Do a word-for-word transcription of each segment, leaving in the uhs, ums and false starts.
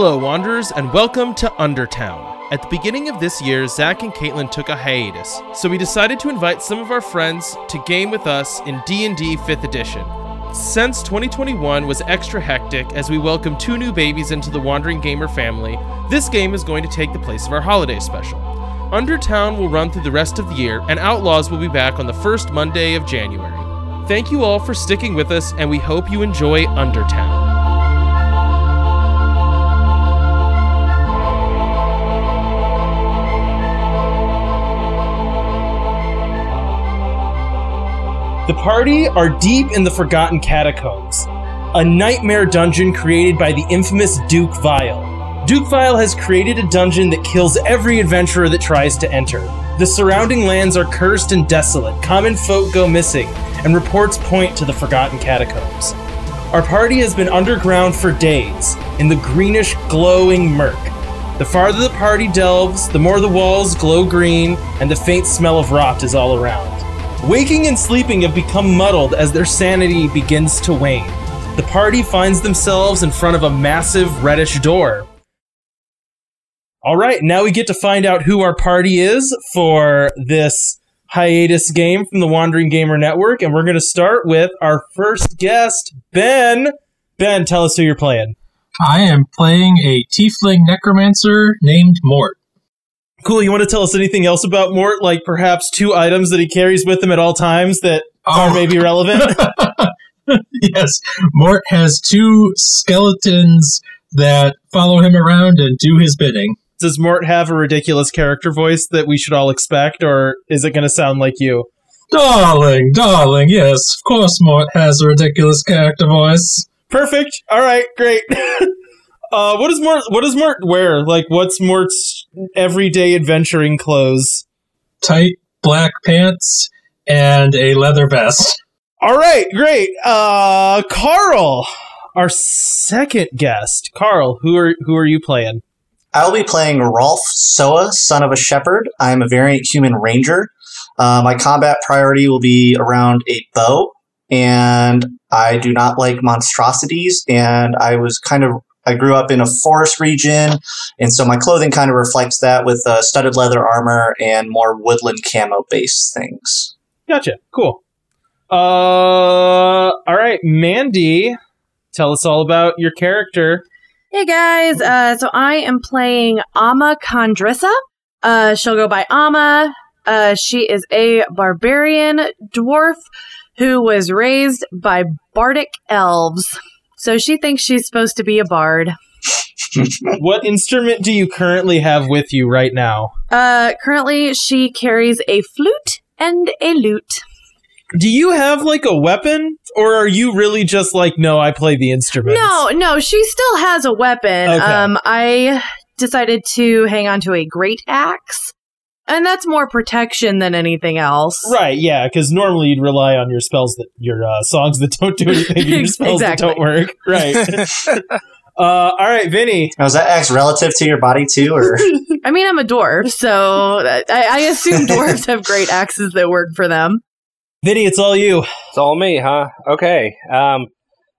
Hello, Wanderers, and welcome to Undertown. At the beginning of this year, Zach and Caitlin took a hiatus, so we decided to invite some of our friends to game with us in D and D fifth edition. Since twenty twenty-one was extra hectic as we welcomed two new babies into the Wandering Gamer family, this game is going to take the place of our holiday special. Undertown will run through the rest of the year, and Outlaws will be back on the first Monday of January. Thank you all for sticking with us, and we hope you enjoy Undertown. The party are deep in the Forgotten Catacombs, a nightmare dungeon created by the infamous Duke Vile. Duke Vile has created a dungeon that kills every adventurer that tries to enter. The surrounding lands are cursed and desolate, common folk go missing, and reports point to the Forgotten Catacombs. Our party has been underground for days, in the greenish, glowing murk. The farther the party delves, the more the walls glow green, and the faint smell of rot is all around. Waking and sleeping have become muddled as their sanity begins to wane. The party finds themselves in front of a massive reddish door. All right, now we get to find out who our party is for this hiatus game from the Wandering Gamer Network, and we're going to start with our first guest, Ben. Ben, tell us who you're playing. I am playing a tiefling necromancer named Mort. Cool. You want to tell us anything else about Mort? Like perhaps two items that he carries with him at all times that oh. are maybe relevant? Yes. Mort has two skeletons that follow him around and do his bidding. Does Mort have a ridiculous character voice that we should all expect, or is it going to sound like you? Darling, darling, yes, of course Mort has a ridiculous character voice. Perfect. All right, great. Uh, what does Mort? What does Mort wear? Like, what's Mort's everyday adventuring clothes? Tight black pants and a leather vest. All right, great. Uh, Carl, our second guest. Carl, who are who are you playing? I'll be playing Rolf Soa, son of a shepherd. I'm a variant human ranger. Uh, my combat priority will be around a bow, and I do not like monstrosities. And I was kind of I grew up in a forest region, and so my clothing kind of reflects that with uh, studded leather armor and more woodland camo-based things. Gotcha. Cool. Uh, all right, Mandy, tell us all about your character. Hey, guys. Uh, so I am playing Ama Kondrissa. Uh, she'll go by Ama. Uh, she is a barbarian dwarf who was raised by bardic elves. So she thinks she's supposed to be a bard. What instrument do you currently have with you right now? Uh, currently, she carries a flute and a lute. Do you have, like, a weapon? Or are you really just like, no, I play the instruments? No, no, she still has a weapon. Okay. Um, I decided to hang on to a great axe. And that's more protection than anything else. Right, yeah, because normally you'd rely on your spells, that your uh, songs that don't do anything, your spells exactly. that don't work. Right. uh, all right, Vinny. Now, is that axe relative to your body, too? Or I mean, I'm a dwarf, so I, I assume dwarves have great axes that work for them. Vinny, it's all you. It's all me, huh? Okay. Um,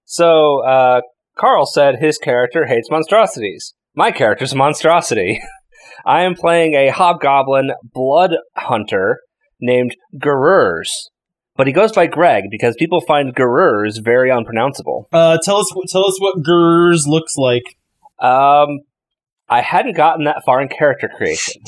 so, uh, Carl said his character hates monstrosities. My character's a monstrosity. I am playing a hobgoblin blood hunter named Gerurs, but he goes by Greg because people find Gerurs very unpronounceable. Uh, tell us, tell us what Gerurs looks like. Um, I hadn't gotten that far in character creation.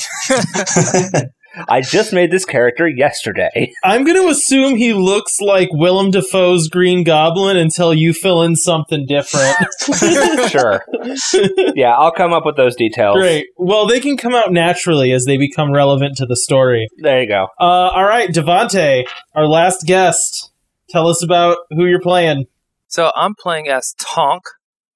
I just made this character yesterday. I'm going to assume he looks like Willem Dafoe's Green Goblin until you fill in something different. Sure. Yeah, I'll come up with those details. Great. Well, they can come out naturally as they become relevant to the story. There you go. Uh, all right, Devante, our last guest. Tell us about who you're playing. So I'm playing as Tonk,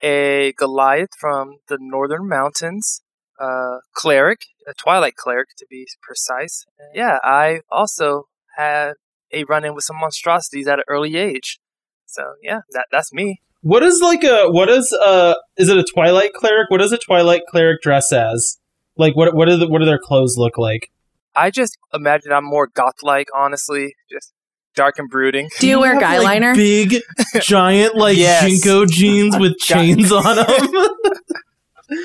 a Goliath from the Northern Mountains, uh, cleric. A Twilight Cleric, to be precise. Yeah, I also had a run-in with some monstrosities at an early age. So, yeah, that that's me. What is, like, a... What is, uh... Is it a Twilight Cleric? What does a Twilight Cleric dress as? Like, what what, are the, what do their clothes look like? I just imagine I'm more goth-like, honestly. Just dark and brooding. Do you, you wear have, guyliner? Like, big, giant, like, yes. Jinko jeans with chains on them?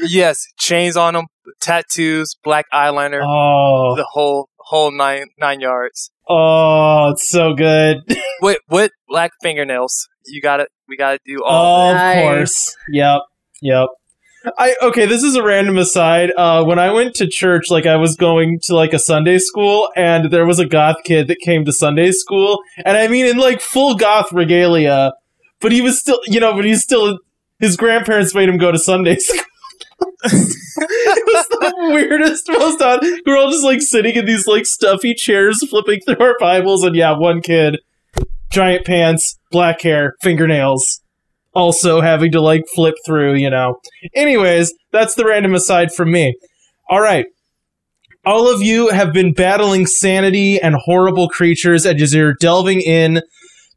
Yes, chains on him, tattoos, black eyeliner, oh, the whole whole nine nine yards. Oh, it's so good. Wait, what? Black fingernails. You got it. We got to do all. Oh, of nice. course. Yep. Yep. I okay. This is a random aside. Uh, when I went to church, like I was going to like a Sunday school, and there was a goth kid that came to Sunday school, and I mean in like full goth regalia, but he was still, you know, but he's still. His grandparents made him go to Sunday school. It was the weirdest, most odd. We're all just like sitting in these like stuffy chairs, flipping through our Bibles, and yeah, one kid, giant pants, black hair, fingernails. Also having to like flip through, you know. Anyways, that's the random aside from me. All right. All of you have been battling sanity and horrible creatures as you're delving in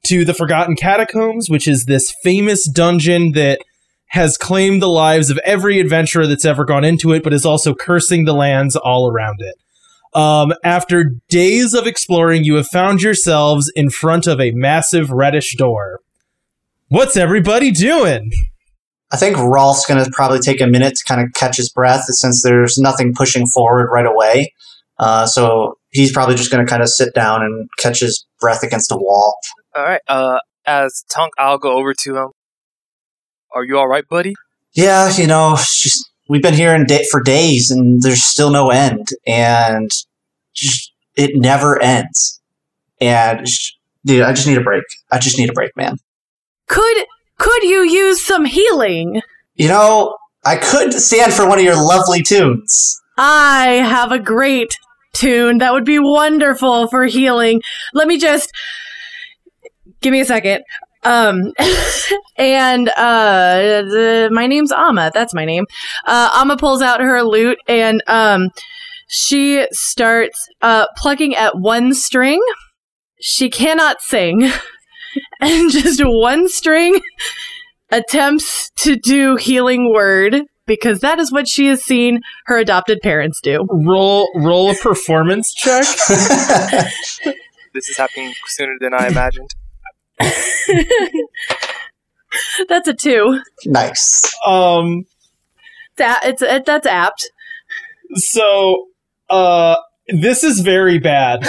to the Forgotten Catacombs, which is this famous dungeon that has claimed the lives of every adventurer that's ever gone into it, but is also cursing the lands all around it. Um, after days of exploring, you have found yourselves in front of a massive reddish door. What's everybody doing? I think Rolf's going to probably take a minute to kind of catch his breath since there's nothing pushing forward right away. Uh, so he's probably just going to kind of sit down and catch his breath against the wall. All right. Uh, as Tonk, I'll go over to him. Are you all right, buddy? Yeah, you know, just, we've been here in de- for days and there's still no end. And just, it never ends. And, dude, I just need a break. I just need a break, man. Could could you use some healing? You know, I could stand for one of your lovely tunes. I have a great tune that would be wonderful for healing. Let me just give me a second. Um, and uh, the, my name's Ama. That's my name. Uh, Ama pulls out her lute and um, she starts uh, plucking at one string. She cannot sing. And just one string attempts to do healing word because that is what she has seen her adopted parents do. Roll, roll a performance check. This is happening sooner than I imagined. That's a two. Nice. Um, that it's it, that's apt. So, uh, this is very bad.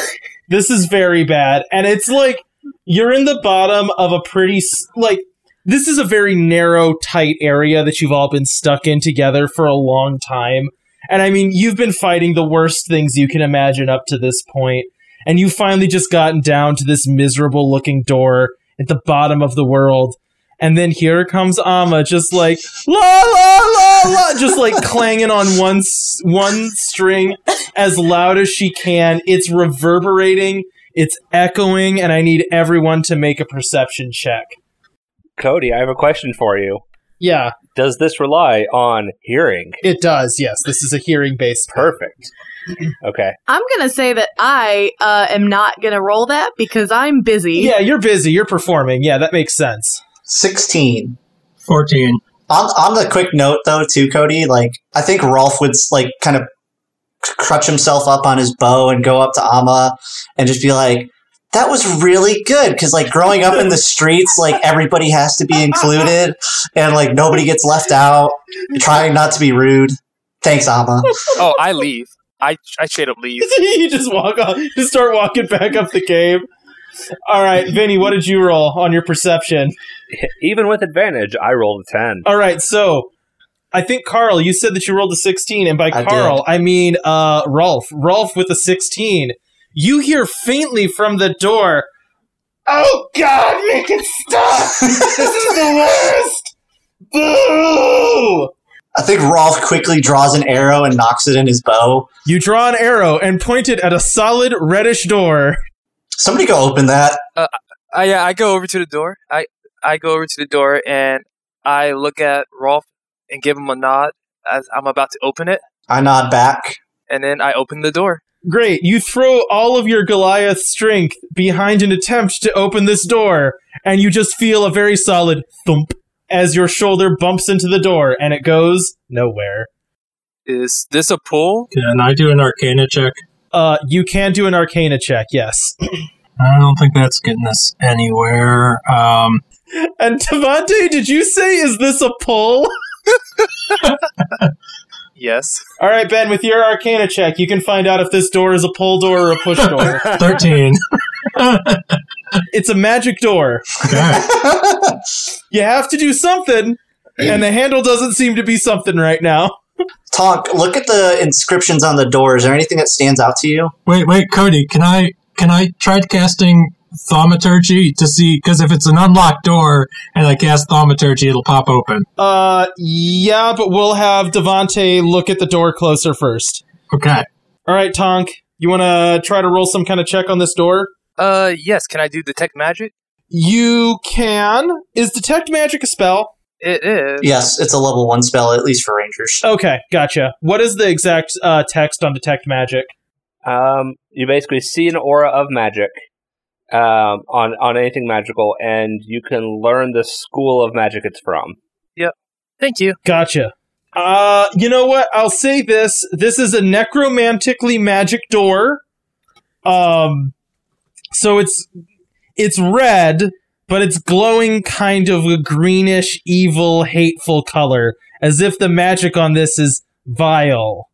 This is very bad, and it's like. You're in the bottom of a pretty, like, this is a very narrow, tight area that you've all been stuck in together for a long time. And I mean, you've been fighting the worst things you can imagine up to this point. And you've finally just gotten down to this miserable looking door at the bottom of the world. And then here comes Ama just like, la, la, la, la, just like clanging on one, one string as loud as she can. It's reverberating. It's echoing, and I need everyone to make a perception check. Cody, I have a question for you. Yeah. Does this rely on hearing? It does, yes. This is a hearing-based. Perfect. Okay. I'm going to say that I uh, am not going to roll that because I'm busy. Yeah, you're busy. You're performing. Yeah, that makes sense. sixteen. fourteen. On, on the quick note, though, too, Cody, like, I think Rolf would, like, kind of crutch himself up on his bow and go up to Ama and just be like, that was really good, because like growing up in the streets, like everybody has to be included and like nobody gets left out. I'm trying not to be rude. Thanks, Ama. Oh, I leave. I I straight up leave. You just walk off, just start walking back up the cave. All right, Vinny, what did you roll on your perception? Even with advantage, I rolled a ten. All right, so I think, Carl, you said that you rolled a sixteen, and by I Carl, did. I mean uh, Rolf. Rolf with a sixteen. You hear faintly from the door, oh, God, make it stop! This is the worst! Boo! I think Rolf quickly draws an arrow and knocks it in his bow. You draw an arrow and point it at a solid reddish door. Somebody go open that. Uh, I, yeah, I go over to the door. I, I go over to the door, and I look at Rolf and give him a nod as I'm about to open it. I nod back. And then I open the door. Great. You throw all of your Goliath strength behind an attempt to open this door, and you just feel a very solid thump as your shoulder bumps into the door, and it goes nowhere. Is this a pull? Can I do an Arcana check? Uh, you can do an Arcana check, yes. I don't think that's getting us anywhere. Um... And Devante, did you say, is this a pull? Yes. All right, Ben, with your Arcana check, you can find out if this door is a pull door or a push door. thirteen. It's a magic door. God. You have to do something, and the handle doesn't seem to be something right now. Tonk, look at the inscriptions on the door. Is there anything that stands out to you? Wait, wait, Cody, can I can I try casting Thaumaturgy to see, because if it's an unlocked door and I cast Thaumaturgy, it'll pop open. Uh, yeah, but we'll have Devante look at the door closer first. Okay. All right, Tonk, you want to try to roll some kind of check on this door? Uh, yes. Can I do Detect Magic? You can. Is Detect Magic a spell? It is. Yes, it's a level one spell, at least for Rangers. Okay, gotcha. What is the exact uh, text on Detect Magic? Um, you basically see an aura of magic. Um, on, on anything magical, and you can learn the school of magic it's from. Yep. Thank you. Gotcha. Uh, you know what? I'll say this. This is a necromantically magic door. Um, so it's, it's red, but it's glowing kind of a greenish, evil, hateful color, as if the magic on this is vile.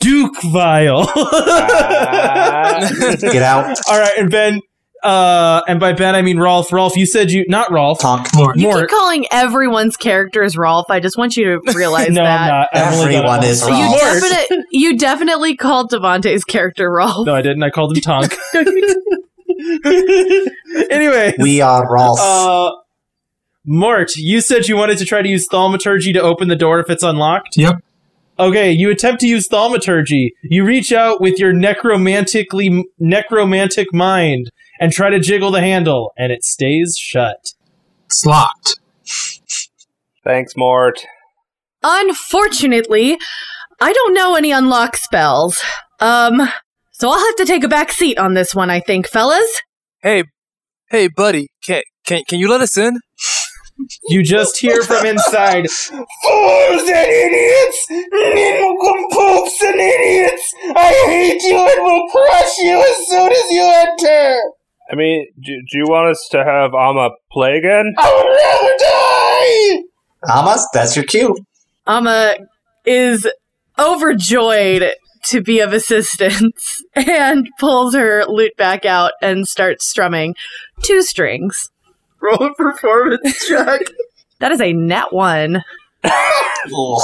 Duke Vile. Ah. Get out. All right, and Ben... Uh, and by Ben, I mean Rolf. Rolf, you said you... Not Rolf. Tonk. Mort. You keep calling everyone's characters Rolf. I just want you to realize no, that. No, I'm not. Everyone is Rolf. You, defini- you definitely called Devante's character Rolf. No, I didn't. I called him Tonk. Anyway, we are Rolf. Uh, Mort, you said you wanted to try to use Thaumaturgy to open the door if it's unlocked? Yep. Okay, you attempt to use Thaumaturgy. You reach out with your necromantically necromantic mind and try to jiggle the handle, and it stays shut. It's locked. Thanks, Mort. Unfortunately, I don't know any unlock spells. Um, so I'll have to take a back seat on this one, I think, fellas. Hey, hey, buddy, can can can you let us in? You just hear from inside, fools and idiots, little compulse and idiots. I hate you and will crush you as soon as you enter. I mean, do, do you want us to have Ama play again? I would rather die! Ama, that's your cue. Ama is overjoyed to be of assistance and pulls her lute back out and starts strumming two strings. Roll a performance check. That is a nat one. Beautiful.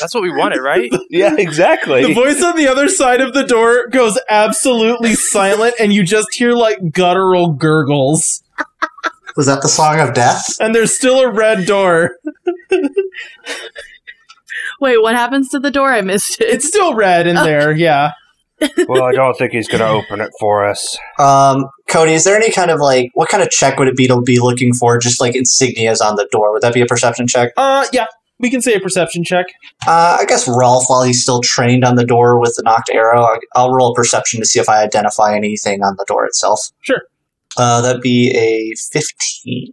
That's what we wanted, right? Yeah, exactly. The voice on the other side of the door goes absolutely silent, and you just hear, like, guttural gurgles. Was that the song of death? And there's still a red door. Wait, what happens to the door? I missed it. It's still red in okay. there, yeah. Well, I don't think he's going to open it for us. Um, Cody, is there any kind of, like, what kind of check would it be to be looking for just, like, insignias on the door? Would that be a perception check? Uh, yeah. We can say a perception check. Uh, I guess Rolf, while he's still trained on the door with the knocked arrow, I'll roll a perception to see if I identify anything on the door itself. Sure. Uh, that'd be a fifteen.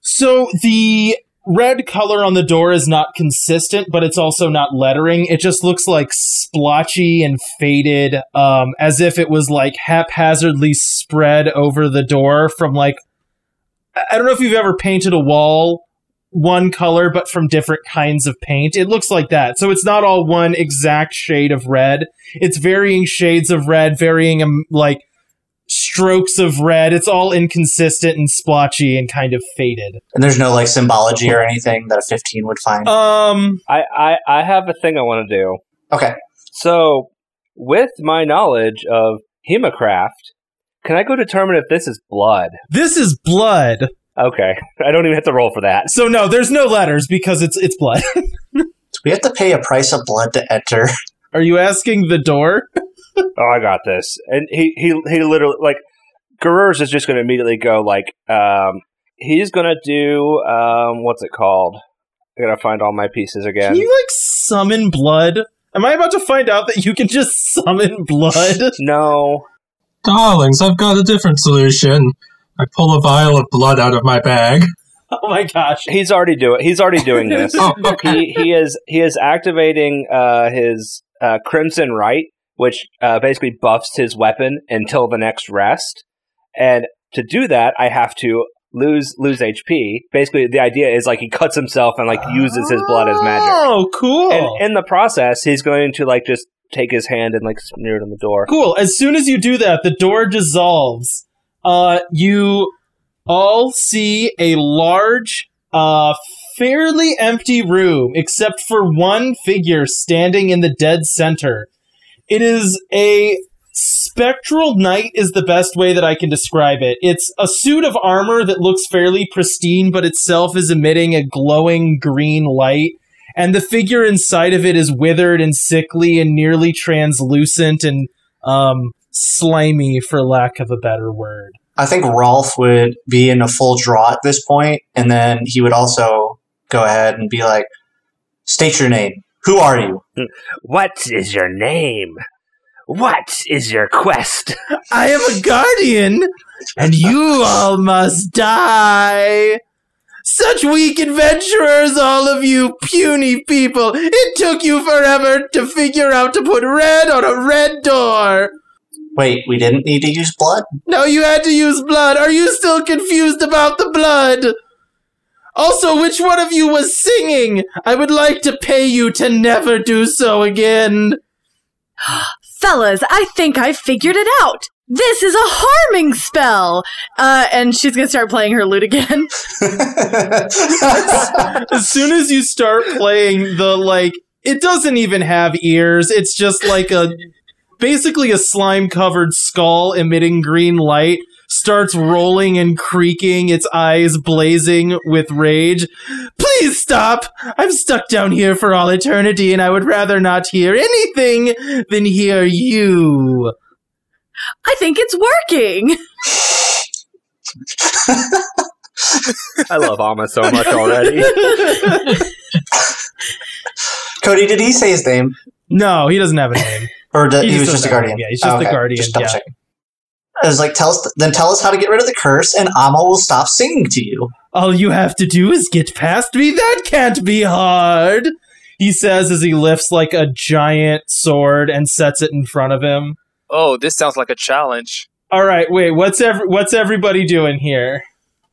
So the red color on the door is not consistent, but it's also not lettering. It just looks like splotchy and faded, um, as if it was like haphazardly spread over the door from like, I don't know if you've ever painted a wall one color, but from different kinds of paint. It looks like that. So it's not all one exact shade of red. It's varying shades of red, varying um, like strokes of red. It's all inconsistent and splotchy and kind of faded. And there's no like symbology or anything that a fifteen would find. Um, I, I, I have a thing I want to do. Okay. So with my knowledge of Hemocraft, can I go determine if this is blood? This is blood. Okay. I don't even have to roll for that. So no, there's no letters because it's it's blood. Do we have to pay a price of blood to enter? Are you asking the door? Oh, I got this. And he he, he literally, like, Gerurs is just going to immediately go, like, um, he's going to do, um, what's it called? I got to find all my pieces again. Can you, like, summon blood? Am I about to find out that you can just summon blood? No. Darlings, I've got a different solution. I pull a vial of blood out of my bag. Oh my gosh! He's already doing. He's already doing this. Oh, okay. He he is he is activating uh, his uh, Crimson Rite, which uh, basically buffs his weapon until the next rest. And to do that, I have to lose lose H P. Basically, the idea is like he cuts himself and like uses his blood as magic. Oh, cool! And in the process, he's going to like just take his hand and like smear it on the door. Cool. As soon as you do that, the door dissolves. Uh, you all see a large, uh, fairly empty room, except for one figure standing in the dead center. It is a spectral knight is the best way that I can describe it. It's a suit of armor that looks fairly pristine, but itself is emitting a glowing green light. And the figure inside of it is withered and sickly and nearly translucent and um, slimy, for lack of a better word. I think Rolf would be in a full draw at this point, and then he would also go ahead and be like, state your name. Who are you? What is your name? What is your quest? I am a guardian, and you all must die. Such weak adventurers, all of you puny people. It took you forever to figure out to put red on a red door. Wait, we didn't need to use blood? No, you had to use blood. Are you still confused about the blood? Also, which one of you was singing? I would like to pay you to never do so again. Fellas, I think I figured it out. This is a harming spell. Uh, and she's going to start playing her lute again. As soon as you start playing the, like, it doesn't even have ears. It's just like a, basically a slime-covered skull emitting green light starts rolling and creaking, its eyes blazing with rage. Please stop! I'm stuck down here for all eternity, and I would rather not hear anything than hear you. I think it's working. I love Ama so much already. Cody, did he say his name? No, he doesn't have a name. Or do, he, he was just a guardian. Yeah, he's just oh, okay. the guardian. Just double yeah. checking. I was like, tell us, then tell us how to get rid of the curse, and Ama will stop singing to you. All you have to do is get past me. That can't be hard. He says as he lifts like a giant sword and sets it in front of him. Oh, this sounds like a challenge. All right, wait, what's ev- what's everybody doing here?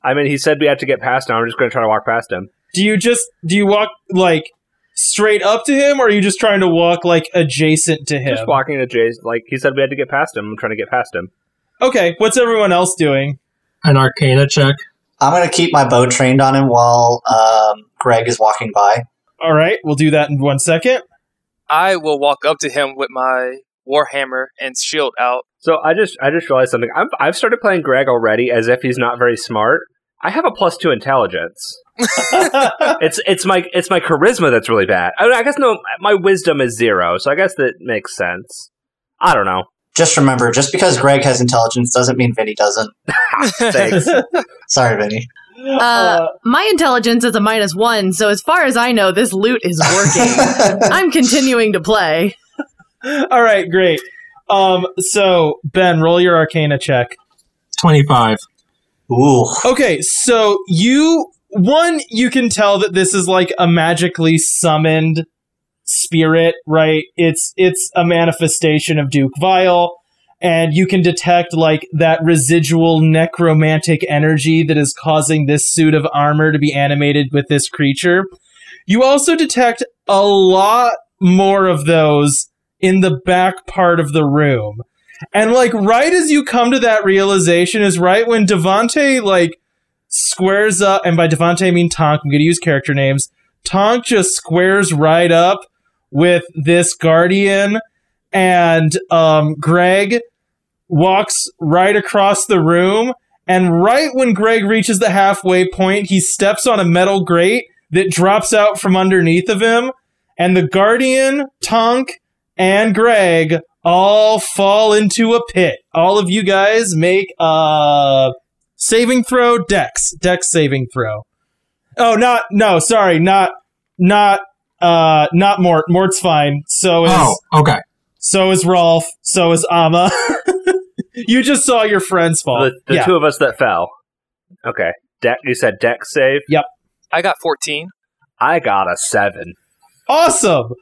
I mean, he said we have to get past him. I'm just going to try to walk past him. Do you just, do you walk, like, straight up to him, or are you just trying to walk, like, adjacent to him? Just walking adjacent. Like, he said we had to get past him. I'm trying to get past him. Okay, what's everyone else doing? An arcana check. I'm going to keep my bow trained on him while um, Greg is walking by. All right, we'll do that in one second. I will walk up to him with my warhammer and shield out. So I just I just realized something. I'm, I've started playing Greg already as if he's not very smart. I have a plus two intelligence. it's it's my it's my charisma that's really bad. I, I guess no, my wisdom is zero, so I guess that makes sense. I don't know. Just remember, just because Greg has intelligence doesn't mean Vinny doesn't. Thanks. Sorry, Vinny. Uh, uh, my intelligence is a minus one, so as far as I know, this loot is working. I'm continuing to play. All right, great. Um, so, Ben, roll your arcana check. twenty-five. Ooh. Okay, so you... One, you can tell that this is like a magically summoned spirit, right? It's it's a manifestation of Duke Vile, and you can detect like that residual necromantic energy that is causing this suit of armor to be animated with this creature. You also detect a lot more of those in the back part of the room. And like right as you come to that realization is right when Devante like squares up, and by Devante I mean Tonk, I'm gonna use character names. Tonk just squares right up with this guardian, and um, Greg walks right across the room, and right when Greg reaches the halfway point, he steps on a metal grate that drops out from underneath of him, and the guardian, Tonk, and Greg all fall into a pit. All of you guys make a saving throw, Dex. Dex saving throw. Oh, not, no, sorry, not, not, uh, not Mort. Mort's fine. So is, oh, okay. So is Rolf. So is Ama. You just saw your friends fall. The, the yeah. two of us that fell. Okay. De- you said Dex save? Yep. I got fourteen. I got a seven. Awesome.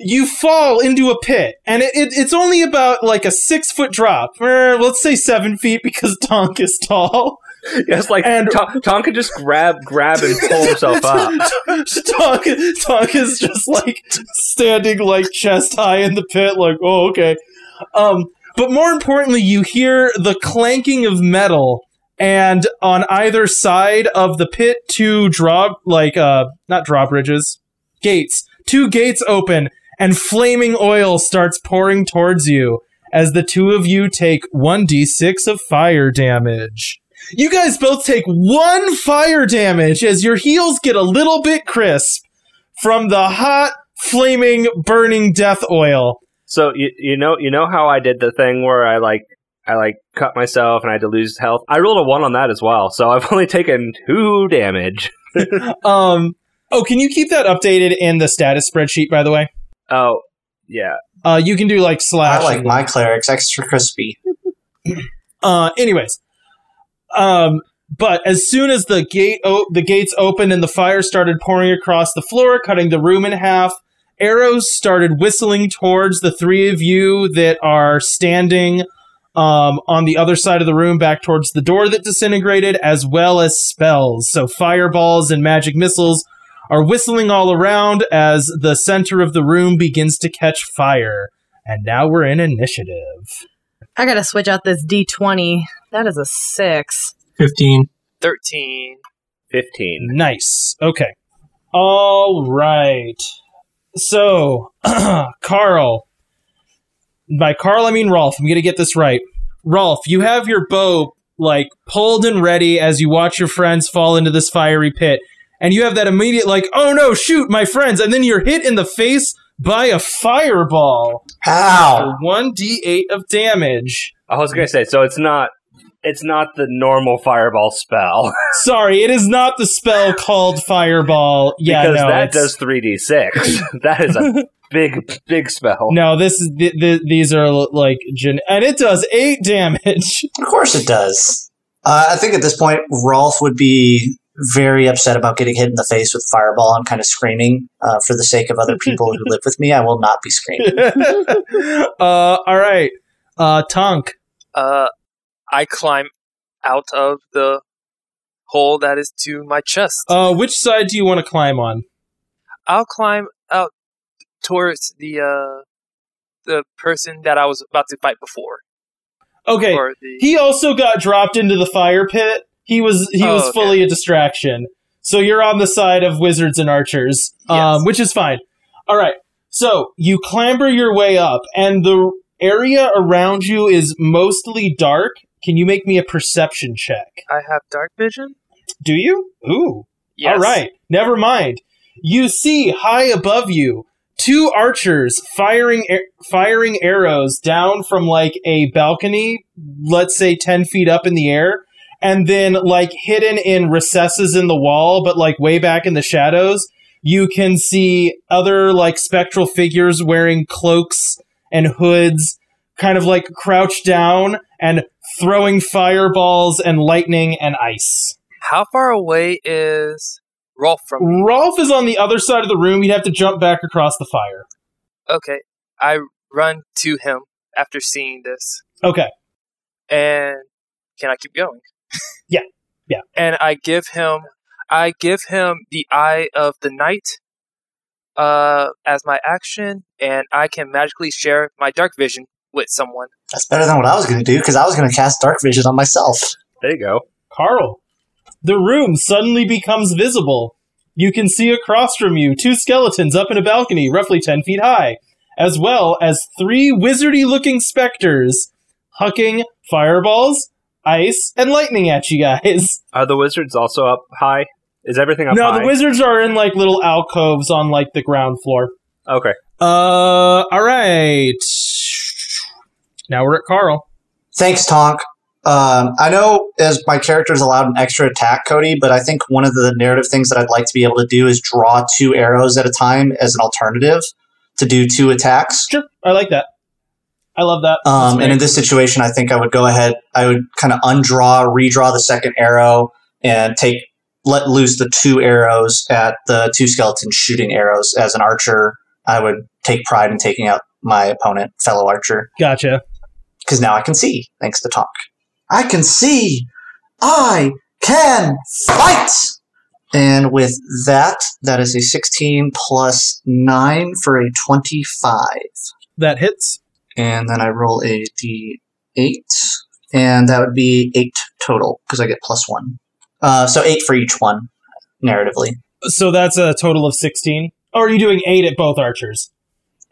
You fall into a pit, and it, it, it's only about like a six foot drop. Er, let's say seven feet because Tonk is tall. Yes, like and Tonk Ton could just grab, grab and pull himself up. Tonk Tonk is just like standing like chest high in the pit, like, oh, okay. Um, but more importantly, you hear the clanking of metal, and on either side of the pit, two drop like uh not drawbridges, gates. Two gates open, and flaming oil starts pouring towards you as the two of you take one d six of fire damage. You guys both take one fire damage as your heels get a little bit crisp from the hot, flaming, burning death oil. So you you know you know how I did the thing where I like I like cut myself and I had to lose health. I rolled a one on that as well, so I've only taken two damage. um. Oh, can you keep that updated in the status spreadsheet? By the way. Oh yeah. Uh, you can do like slash. I like my clerics extra crispy. uh. Anyways. Um, but as soon as the gate o- the gates opened and the fire started pouring across the floor, cutting the room in half, arrows started whistling towards the three of you that are standing um, on the other side of the room, back towards the door that disintegrated, as well as spells. So fireballs and magic missiles are whistling all around as the center of the room begins to catch fire. And now we're in initiative. I gotta switch out this D twenty. That is a six. fifteen. thirteen. fifteen. Nice. Okay. All right. So, Carl. By Carl, I mean Rolf. I'm going to get this right. Rolf, you have your bow, like, pulled and ready as you watch your friends fall into this fiery pit. And you have that immediate, like, oh no, shoot, my friends. And then you're hit in the face by a fireball. How? one d eight of damage. I was going to say, so it's not... It's not the normal fireball spell. Sorry, it is not the spell called fireball. Yeah, because no, that it's... does three d six. That is a big, big spell. No, this is th- th- these are like, gen- and it does eight damage. Of course, it does. Uh, I think at this point, Rolf would be very upset about getting hit in the face with fireball. I'm kind of screaming uh, for the sake of other people who live with me. I will not be screaming. uh, all right, uh, Tonk. Uh. I climb out of the hole that is to my chest. Uh, which side do you want to climb on? I'll climb out towards the uh, the person that I was about to fight before. Okay. The... He also got dropped into the fire pit. He was he oh, was fully okay. a distraction. So you're on the side of wizards and archers, yes. um, which is fine. All right. So you clamber your way up, and the area around you is mostly dark. Can you make me a perception check? I have dark vision. Do you? Ooh. Yes. All right. Never mind. You see high above you two archers firing ar- firing arrows down from like a balcony, let's say ten feet up in the air, and then like hidden in recesses in the wall, but like way back in the shadows, you can see other like spectral figures wearing cloaks and hoods kind of like crouched down and throwing fireballs and lightning and ice. How far away is Rolf from me? Rolf is on the other side of the room. He'd have to jump back across the fire. Okay. I run to him after seeing this. Okay. And can I keep going? Yeah. Yeah. And I give him I give him the Eye of the Night uh, as my action, and I can magically share my dark vision with someone. That's better than what I was going to do, because I was going to cast dark vision on myself. There you go. Carl, the room suddenly becomes visible. You can see across from you two skeletons up in a balcony roughly ten feet high, as well as three wizardy-looking specters hucking fireballs, ice, and lightning at you guys. Are the wizards also up high? Is everything up no, high? No, the wizards are in like little alcoves on like the ground floor. Okay. Uh, all right. Now we're at Carl. Thanks, Tonk. Um, I know as my character's allowed an extra attack, Cody, but I think one of the narrative things that I'd like to be able to do is draw two arrows at a time as an alternative to do two attacks. Sure. I like that. I love that. Um, and in this situation, I think I would go ahead, I would kind of undraw, redraw the second arrow, and take let loose the two arrows at the two skeletons shooting arrows. As an archer, I would take pride in taking out my opponent, fellow archer. Gotcha. Because now I can see, thanks to Tonk. I can see! I can fight! And with that, that is a sixteen plus nine for a twenty-five. That hits. And then I roll a d eight, and that would be eight total, because I get plus one. Uh, so eight for each one, narratively. So that's a total of sixteen? Or are you doing eight at both archers?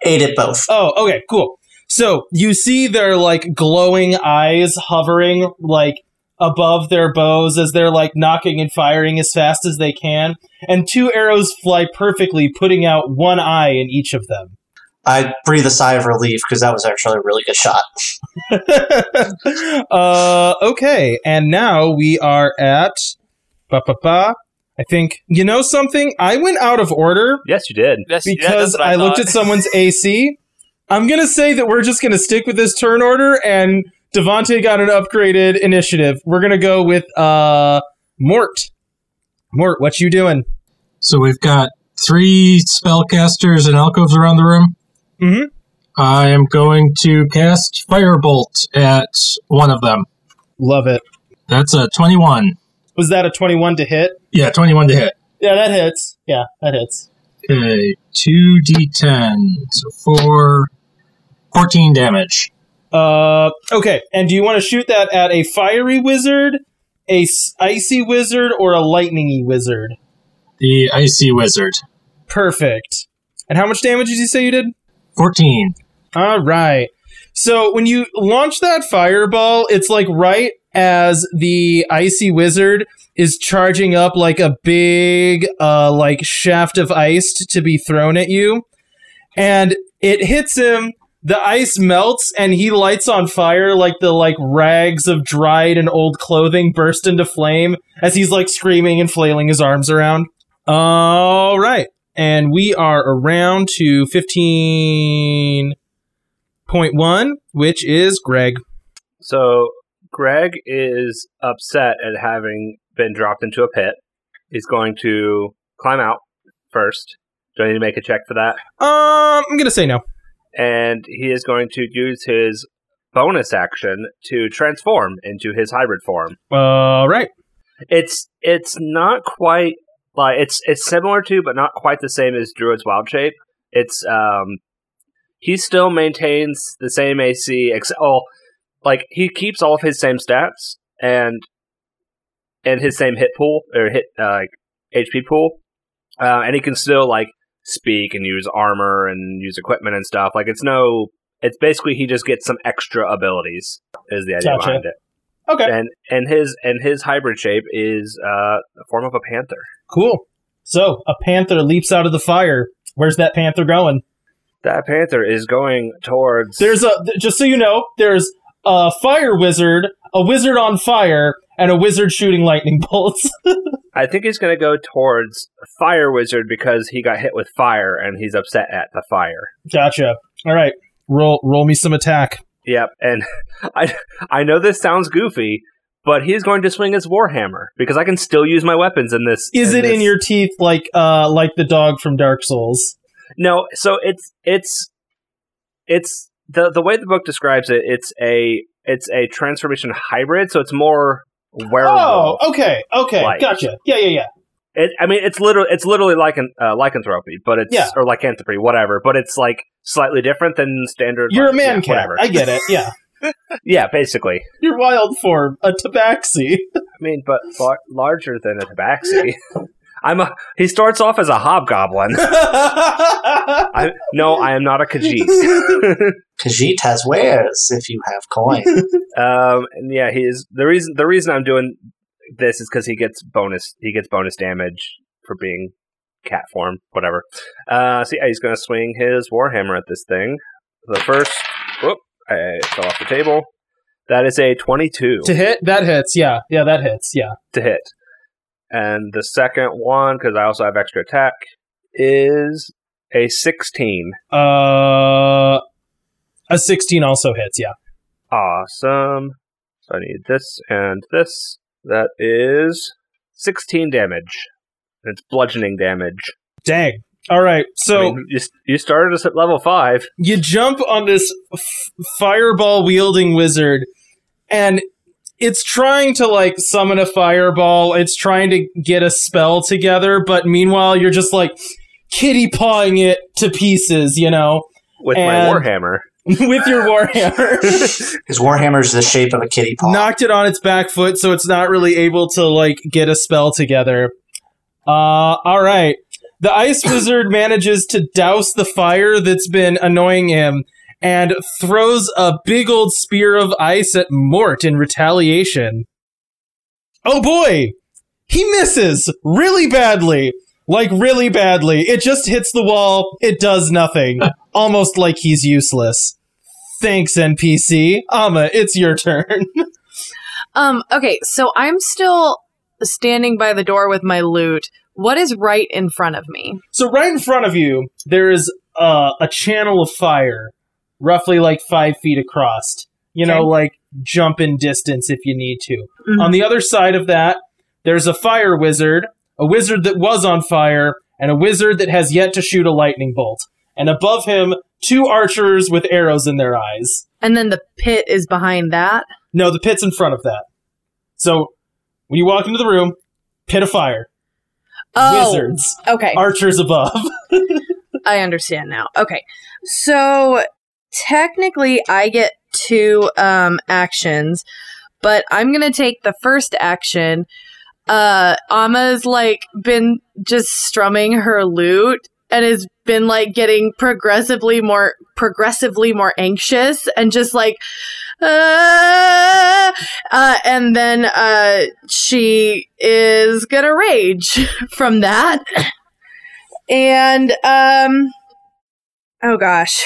Eight at both. Oh, okay, cool. So you see their, like, glowing eyes hovering, like, above their bows as they're, like, knocking and firing as fast as they can. And two arrows fly perfectly, putting out one eye in each of them. I breathe a sigh of relief, because that was actually a really good shot. uh, okay, and now we are at... Ba-ba-ba. I think... You know something? I went out of order. Yes, you did. Yes, because I, I looked at someone's A C. I'm going to say that we're just going to stick with this turn order, and Devontae got an upgraded initiative. We're going to go with uh, Mort. Mort, what you doing? So we've got three spellcasters and alcoves around the room. Mm-hmm. I am going to cast Firebolt at one of them. Love it. That's a twenty-one. Was that a twenty-one to hit? Yeah, twenty-one to hit. Yeah, that hits. Yeah, that hits. Okay, two d ten. So four, fourteen damage. Uh, okay, and do you want to shoot that at a fiery wizard, a s- icy wizard, or a lightningy wizard? The icy wizard. Perfect. And how much damage did you say you did? fourteen. All right. So when you launch that fireball, it's like right as the icy wizard is charging up like a big uh, like shaft of ice t- to be thrown at you. And it hits him. The ice melts and he lights on fire like the like rags of dried and old clothing burst into flame as he's like screaming and flailing his arms around. All right. And we are around to fifteen point one, which is Greg. So Greg is upset at having been dropped into a pit. He's going to climb out first. Do I need to make a check for that? Um, I'm going to say no. And he is going to use his bonus action to transform into his hybrid form. All right. It's it's not quite... Like it's it's similar to, but not quite the same as Druid's Wild Shape. It's um, he still maintains the same A C. Ex- oh, like he keeps all of his same stats and and his same hit pool or hit uh, H P pool, uh, and he can still like speak and use armor and use equipment and stuff. Like it's no, it's basically he just gets some extra abilities. Is the idea gotcha. Behind it? Okay. And and his and his hybrid shape is uh, the form of a panther. Cool. So, a panther leaps out of the fire. Where's that panther going? That panther is going towards... There's a... Th- just so you know, there's a fire wizard, a wizard on fire, and a wizard shooting lightning bolts. I think he's going to go towards fire wizard because he got hit with fire and he's upset at the fire. Gotcha. All right. Roll roll me some attack. Yep. And I, I know this sounds goofy, but he's going to swing his warhammer because I can still use my weapons in this. Is in it this. In your teeth like uh, like the dog from Dark Souls? No, so it's it's it's the the way the book describes it. It's a it's a transformation hybrid, so it's more werewolf. Oh, okay, okay, like. Gotcha. Yeah, yeah, yeah. It, I mean, it's literally it's literally lycan, uh, lycanthropy, but it's yeah. or lycanthropy, whatever. But it's like slightly different than standard. You're like, a man yeah, cat. Whatever. I get it. Yeah. Yeah, basically. Your wild form, a tabaxi. I mean, but bar- larger than a tabaxi. I'm a. He starts off as a hobgoblin. I, no, I am not a Khajiit. Khajiit has wares if you have coin. Um, and yeah, he is the reason. The reason I'm doing this is because he gets bonus. He gets bonus damage for being cat form, whatever. Uh, so yeah, he's going to swing his warhammer at this thing. The first. Whoop. I fell off the table. That is a twenty-two. To hit? That hits, yeah. Yeah, that hits, yeah. To hit. And the second one, because I also have extra attack, is a sixteen. Uh, a sixteen also hits, yeah. Awesome. So I need this and this. That is sixteen damage. It's bludgeoning damage. Dang. All right, so... I mean, you, you started us at level five. You jump on this f- fireball-wielding wizard, and it's trying to like summon a fireball. It's trying to get a spell together, but meanwhile you're just like kitty pawing it to pieces, you know, with and my warhammer. With your warhammer. His warhammer is the shape of a kitty paw. Knocked it on its back foot, so it's not really able to like get a spell together. Uh, all right. The ice wizard manages to douse the fire that's been annoying him and throws a big old spear of ice at Mort in retaliation. Oh boy! He misses really badly. Like, really badly. It just hits the wall. It does nothing. Almost like he's useless. Thanks, N P C. Ama, it's your turn. um, okay, so I'm still standing by the door with my loot. What is right in front of me? So right in front of you, there is uh, a channel of fire, roughly like five feet across. You okay. know, like, jump in distance if you need to. Mm-hmm. On the other side of that, there's a fire wizard... a wizard that was on fire, and a wizard that has yet to shoot a lightning bolt. And above him, two archers with arrows in their eyes. And then the pit is behind that? No, the pit's in front of that. So, when you walk into the room, pit of fire. Oh, wizards. Okay. Archers above. I understand now. Okay. So, technically, I get two um, actions, but I'm going to take the first action... Uh, Ama's, like, been just strumming her lute and has been, like, getting progressively more, progressively more anxious and just, like, uh, uh, and then, uh, she is gonna rage from that. And, um, oh gosh.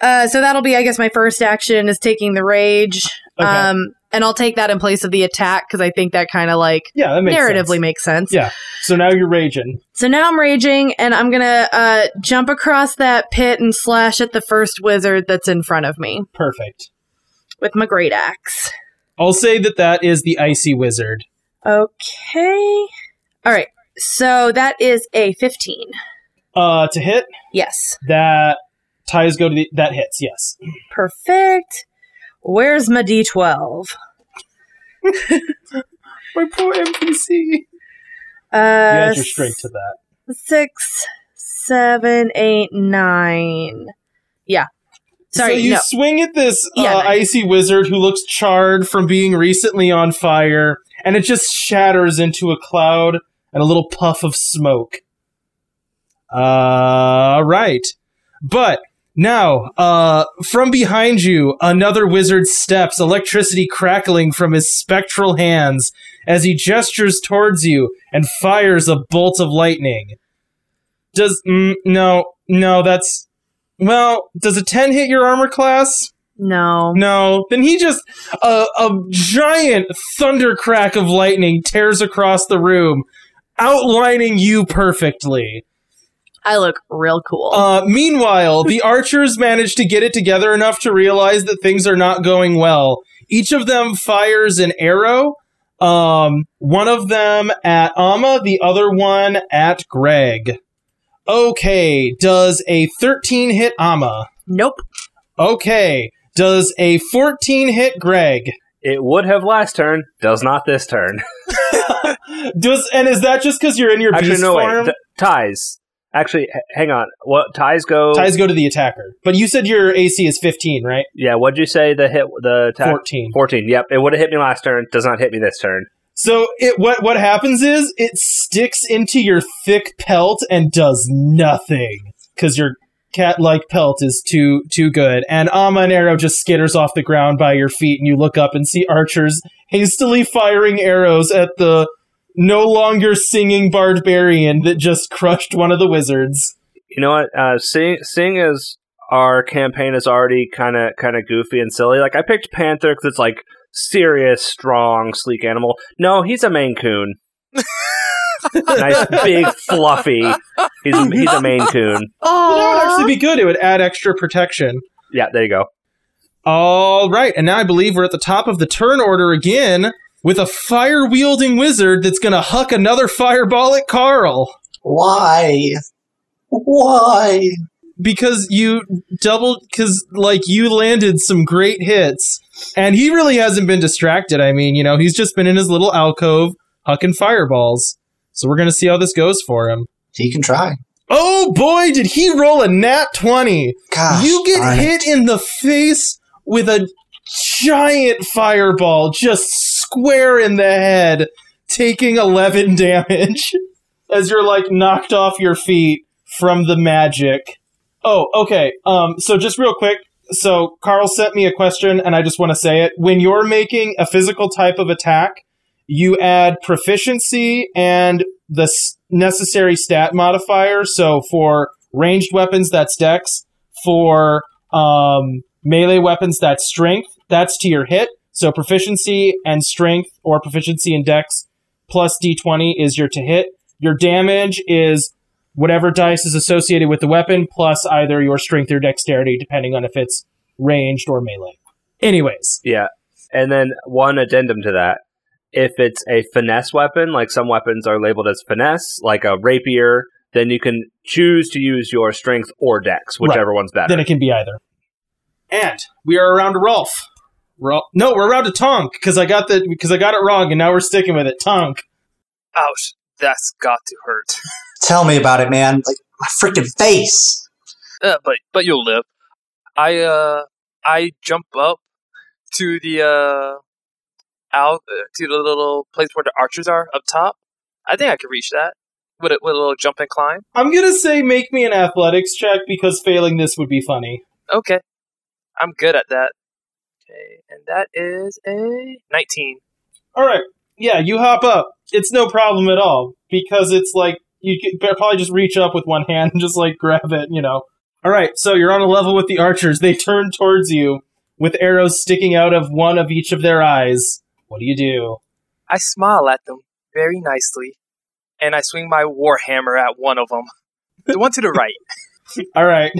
Uh, so that'll be, I guess, my first action is taking the rage. Okay. Um, And I'll take that in place of the attack because I think that kind of like yeah, that makes narratively sense. makes sense. Yeah. So now you're raging. So now I'm raging and I'm going to uh, jump across that pit and slash at the first wizard that's in front of me. Perfect. With my great axe. I'll say that that is the icy wizard. Okay. All right. So that is a fifteen. Uh, to hit? Yes. That ties go to the... That hits, yes. Perfect. Where's my D twelve? My poor N P C. Uh, yeah, you're straight to that. Six, seven, eight, nine. Yeah. Sorry, so you no. swing at this uh, yeah, icy wizard who looks charred from being recently on fire, and it just shatters into a cloud and a little puff of smoke. Uh, right. But... Now, uh, from behind you, another wizard steps, electricity crackling from his spectral hands as he gestures towards you and fires a bolt of lightning. Does... Mm, no, no, that's... Well, does a ten hit your armor class? No. No. Then he just... Uh, a giant thunder crack of lightning tears across the room, outlining you perfectly. I look real cool. Uh, meanwhile, the archers manage to get it together enough to realize that things are not going well. Each of them fires an arrow. Um, one of them at Ama, the other one at Greg. Okay, does a thirteen hit Ama? Nope. Okay, does a fourteen hit Greg? It would have last turn, does not this turn. Does and is that just because you're in your Actually, beast no, form? Wait, th- ties. Actually, h- hang on. What ties go? Ties go to the attacker. But you said your A C is fifteen, right? Yeah. What'd you say? The hit the attack? fourteen. fourteen. Yep. It would have hit me last turn. Does not hit me this turn. So it what what happens is it sticks into your thick pelt and does nothing because your cat-like pelt is too too good. And Ama an arrow just skitters off the ground by your feet, and you look up and see archers hastily firing arrows at the. No longer singing barbarian that just crushed one of the wizards. You know what? Uh, seeing, seeing as our campaign is already kind of kind of goofy and silly, like I picked Panther because it's like serious, strong, sleek animal. No, he's a Maine Coon. Nice, big, fluffy. He's he's a Maine Coon. Oh, that would actually be good. It would add extra protection. Yeah, there you go. All right, and now I believe we're at the top of the turn order again. With a fire-wielding wizard that's going to huck another fireball at Carl. Why? Why? because you doubled, because like you landed some great hits, and he really hasn't been distracted. I mean, you know, he's just been in his little alcove hucking fireballs. So we're going to see how this goes for him. He can try. Oh boy, did he roll a nat twenty. Gosh, you get hit in the face with a giant fireball, just square in the head, taking eleven damage as you're like knocked off your feet from the magic. Oh, okay. Um, so just real quick. So Carl sent me a question and I just want to say it. When you're making a physical type of attack, you add proficiency and the s- necessary stat modifier. So for ranged weapons, that's dex. For um, melee weapons, that's strength. That's to your hit. So proficiency and strength, or proficiency and dex plus d twenty is your to hit. Your damage is whatever dice is associated with the weapon plus either your strength or dexterity, depending on if it's ranged or melee. Anyways. Yeah. And then one addendum to that. If it's a finesse weapon, like some weapons are labeled as finesse, like a rapier, then you can choose to use your strength or dex, whichever right. one's better. Then it can be either. And we are around to Rolf. Rolf. No, we're around to Tonk, because I got the because I got it wrong, and now we're sticking with it. Tonk. Ouch. That's got to hurt. Tell me about it, man. Like, my freaking face. Uh, but but you'll live. I, uh, I jump up to the, uh... out to the little place where the archers are up top. I think I could reach that with a, with a little jump and climb. I'm going to say make me an athletics check because failing this would be funny. Okay. I'm good at that. Okay. And that is a nineteen. All right. Yeah, you hop up. It's no problem at all because it's like you could probably just reach up with one hand and just like grab it, you know. All right. So you're on a level with the archers. They turn towards you with arrows sticking out of one of each of their eyes. What do you do? I smile at them very nicely, and I swing my war hammer at one of them. The one to the right. All right.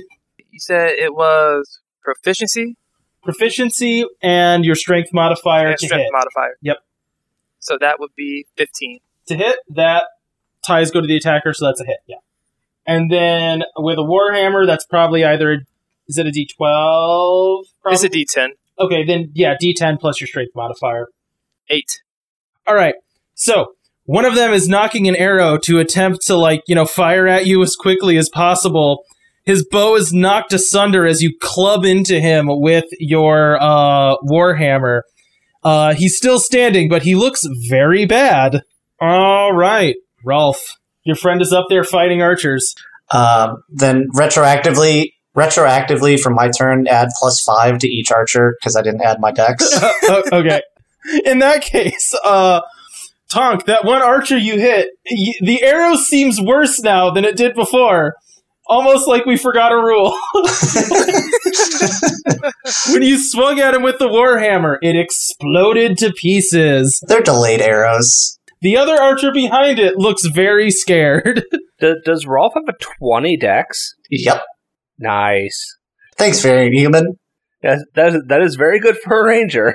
You said it was proficiency? Proficiency and your strength modifier and to strength hit. Strength modifier. Yep. So that would be fifteen. To hit, that ties go to the attacker, so that's a hit, yeah. And then with a war hammer, that's probably either, is it a d twelve? Probably? It's a d ten. Okay, then, yeah, d ten plus your strength modifier. Eight. All right. So one of them is knocking an arrow to attempt to, like, you know, fire at you as quickly as possible. His bow is knocked asunder as you club into him with your uh, warhammer. Uh, he's still standing, but he looks very bad. All right, Rolf, your friend is up there fighting archers. Um, then retroactively, retroactively from my turn, add plus five to each archer because I didn't add my dex. uh, okay. In that case, uh, Tonk, that one archer you hit, y- the arrow seems worse now than it did before. Almost like we forgot a rule. When you swung at him with the warhammer, it exploded to pieces. They're delayed arrows. The other archer behind it looks very scared. D- does Rolf have a twenty dex? Yep. Nice. Thanks, Varying Human. That, that, is, that is very good for a ranger.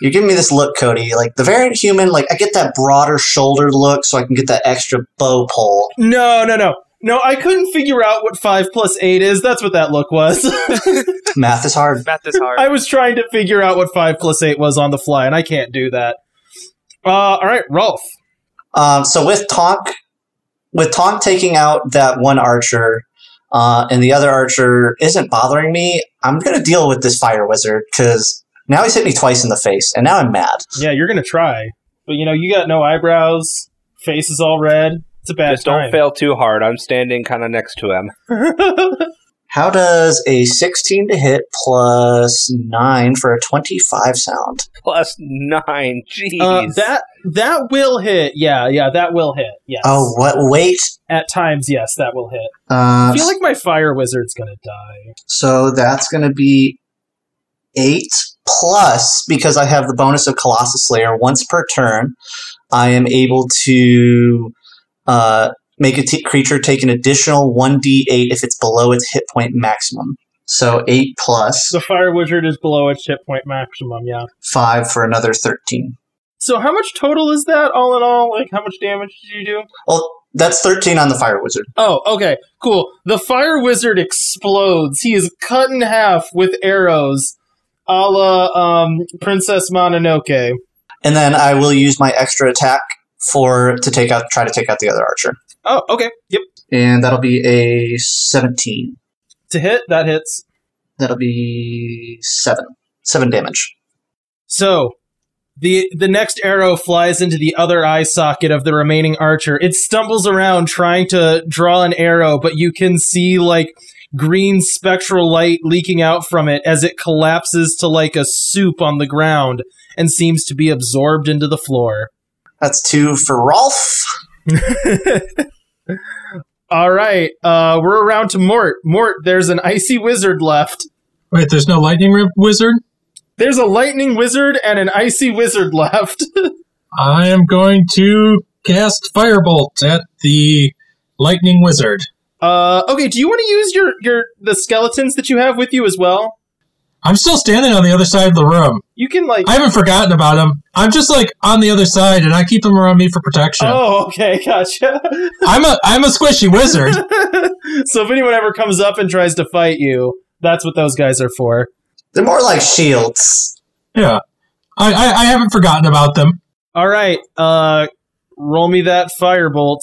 You're giving me this look, Cody. Like, the variant human, like, I get that broader shoulder look so I can get that extra bow pull. No, no, no. No, I couldn't figure out what five plus eight is. That's what that look was. Math is hard. Math is hard. I was trying to figure out what five plus eight was on the fly, and I can't do that. Uh, all right, Rolf. Um, so with Tonk, with Tonk taking out that one archer... Uh, and the other archer isn't bothering me, I'm going to deal with this fire wizard, because now he's hit me twice in the face, and now I'm mad. Yeah, you're going to try. But, you know, you got no eyebrows, face is all red, it's a bad Just time. Don't fail too hard, I'm standing kind of next to him. How does a sixteen to hit plus nine for a twenty-five sound? Plus nine, jeez. Uh, that that will hit, yeah, yeah, that will hit, yes. Oh, what, wait? At times, yes, that will hit. Uh, I feel like my fire wizard's going to die. So that's going to be eight plus, because I have the bonus of Colossus Slayer once per turn, I am able to... Uh, Make a t- creature take an additional one d eight if it's below its hit point maximum. So eight plus. The fire wizard is below its hit point maximum, yeah. five for another thirteen. So how much total is that all in all? Like, how much damage did you do? Well, That's thirteen on the Fire Wizard. Oh, okay, cool. The Fire Wizard explodes. He is cut in half with arrows, a la um, Princess Mononoke. And then I will use my extra attack for to take out, try to take out the other archer. Oh, okay, yep. And that'll be a seventeen. To hit, that hits. That'll be seven. Seven damage. So... The the next arrow flies into the other eye socket of the remaining archer. It stumbles around trying to draw an arrow, but you can see, like, green spectral light leaking out from it as it collapses to, like, a soup on the ground and seems to be absorbed into the floor. That's two for Rolf. All right. Uh, we're around to Mort. Mort, there's an icy wizard left. Wait, there's no lightning rib wizard? There's a lightning wizard and an icy wizard left. I am going to cast Firebolt at the lightning wizard. Uh, okay, do you want to use your, your the skeletons that you have with you as well? I'm still standing on the other side of the room. You can, like... I haven't forgotten about them. I'm just, like, on the other side, and I keep them around me for protection. Oh, okay, gotcha. I'm a I'm a squishy wizard. So if anyone ever comes up and tries to fight you, that's what those guys are for. They're more like shields. Yeah. I, I, I haven't forgotten about them. All right. Uh, roll me that firebolt.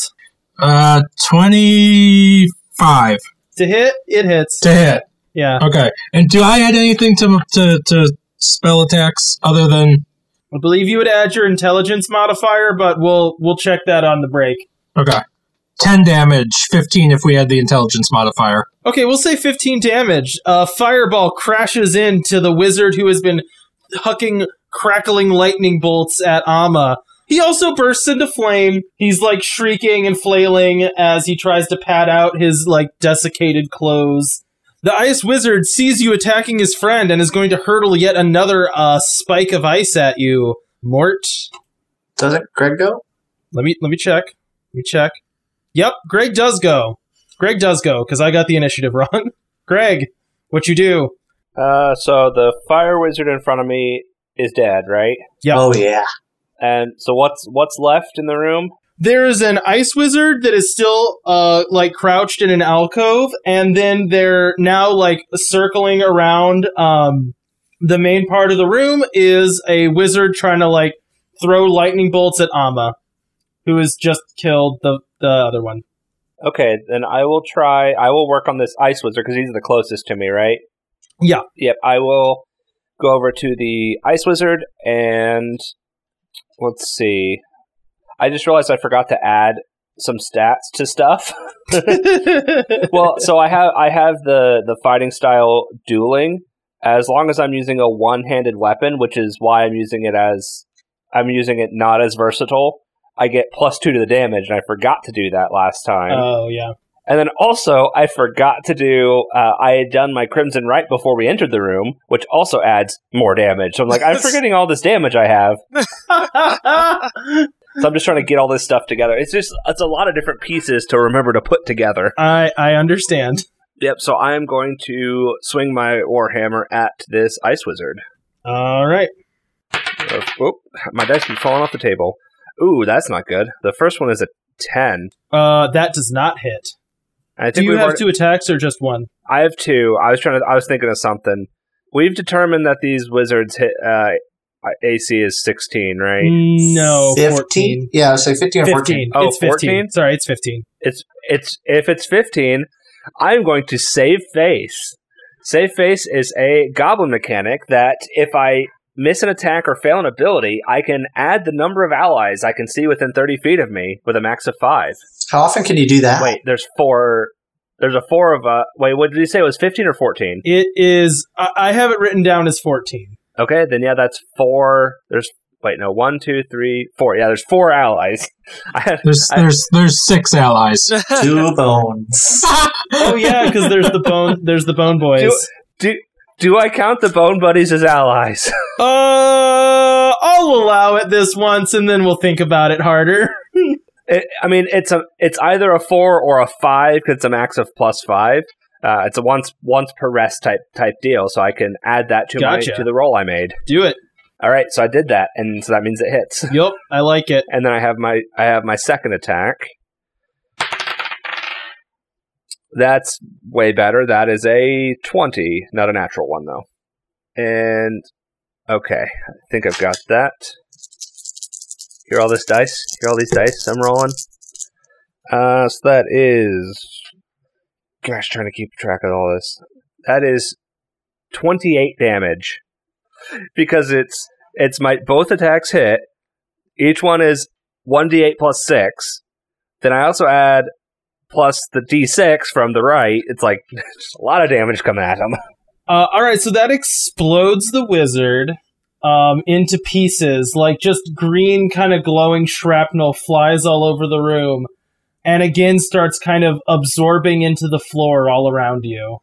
Uh, twenty-five. To hit? It hits. To hit. Yeah. Okay. And do I add anything to, to, to spell attacks other than... I believe you would add your intelligence modifier, but we'll we'll check that on the break. Okay. ten damage, fifteen if we had the intelligence modifier. Okay, we'll say fifteen damage. A uh, fireball crashes into the wizard who has been hucking crackling lightning bolts at Ama. He also bursts into flame. He's, like, shrieking and flailing as he tries to pat out his, like, desiccated clothes. The ice wizard sees you attacking his friend and is going to hurtle yet another uh, spike of ice at you. Mort? Doesn't Greg go? Let me, let me check. Let me check. Yep, Greg does go. Greg does go, because I got the initiative wrong. Greg, what you do? Uh, so the fire wizard in front of me is dead, right? Yeah. Oh, yeah. And so what's what's left in the room? There is an ice wizard that is still, uh, like, crouched in an alcove, and then they're now, like, circling around. Um, the main part of the room is a wizard trying to, like, throw lightning bolts at Ama, who has just killed the... the other one. Okay, then I will try... I will work on this ice wizard, because he's the closest to me, right? Yeah. Yep, I will go over to the ice wizard, and... Let's see. I just realized I forgot to add some stats to stuff. Well, so I have I have the, the fighting style dueling, as long as I'm using a one-handed weapon, which is why I'm using it as... I'm using it not as versatile. I get plus two to the damage, and I forgot to do that last time. Oh, yeah. And then also, I forgot to do, uh, I had done my Crimson Rite before we entered the room, which also adds more damage. So I'm like, I'm forgetting all this damage I have. So I'm just trying to get all this stuff together. It's just, it's a lot of different pieces to remember to put together. I, I understand. Yep, so I am going to swing my warhammer at this ice wizard. All right. Oh, oh, my dice keep falling off the table. Ooh, that's not good. The first one is a ten. Uh, that does not hit. I think Do you have already... two attacks or just one? I have two. I was trying to. I was thinking of something. We've determined that these wizards hit uh, A C is sixteen, right? No, fifteen? fourteen. Yeah, so fifteen or fifteen. fourteen. Oh, it's fifteen. fourteen? Sorry, it's fifteen. It's it's if it's fifteen, I'm going to save face. Save face is a goblin mechanic that if I miss an attack or fail an ability, I can add the number of allies I can see within thirty feet of me with a max of five. How often can you do that? Wait, there's four. There's a four of a... Wait, what did you say? It was fifteen or fourteen? It is... I, I have it written down as fourteen. Okay, then yeah, that's four. There's... Wait, no, one, two, three, four. Yeah, there's four allies. I, there's I, there's there's six allies. Two bones. Oh, yeah, because there's the bone There's the bone boys. Do... do Do I count the Bone Buddies as allies? uh, I'll allow it this once, and then we'll think about it harder. it, I mean, it's a it's either a four or a five, because it's a max of plus five. Uh, it's a once once per rest type type deal, so I can add that to gotcha. my to the roll I made. Do it. All right, so I did that, and so that means it hits. Yep, I like it. And then I have my I have my second attack, That's way better. That is a twenty, not a natural one, though. And, okay, I think I've got that. Hear all this dice? Hear all these dice I'm rolling? Uh, so that is... Gosh, trying to keep track of all this. That is twenty-eight damage. Because it's it's my both attacks hit. Each one is one d eight plus six. Then I also add plus the d six from the right. It's like just a lot of damage coming at him. Uh, all right, so that explodes the wizard um, into pieces. Like just green kind of glowing shrapnel flies all over the room. And again starts kind of absorbing into the floor all around you.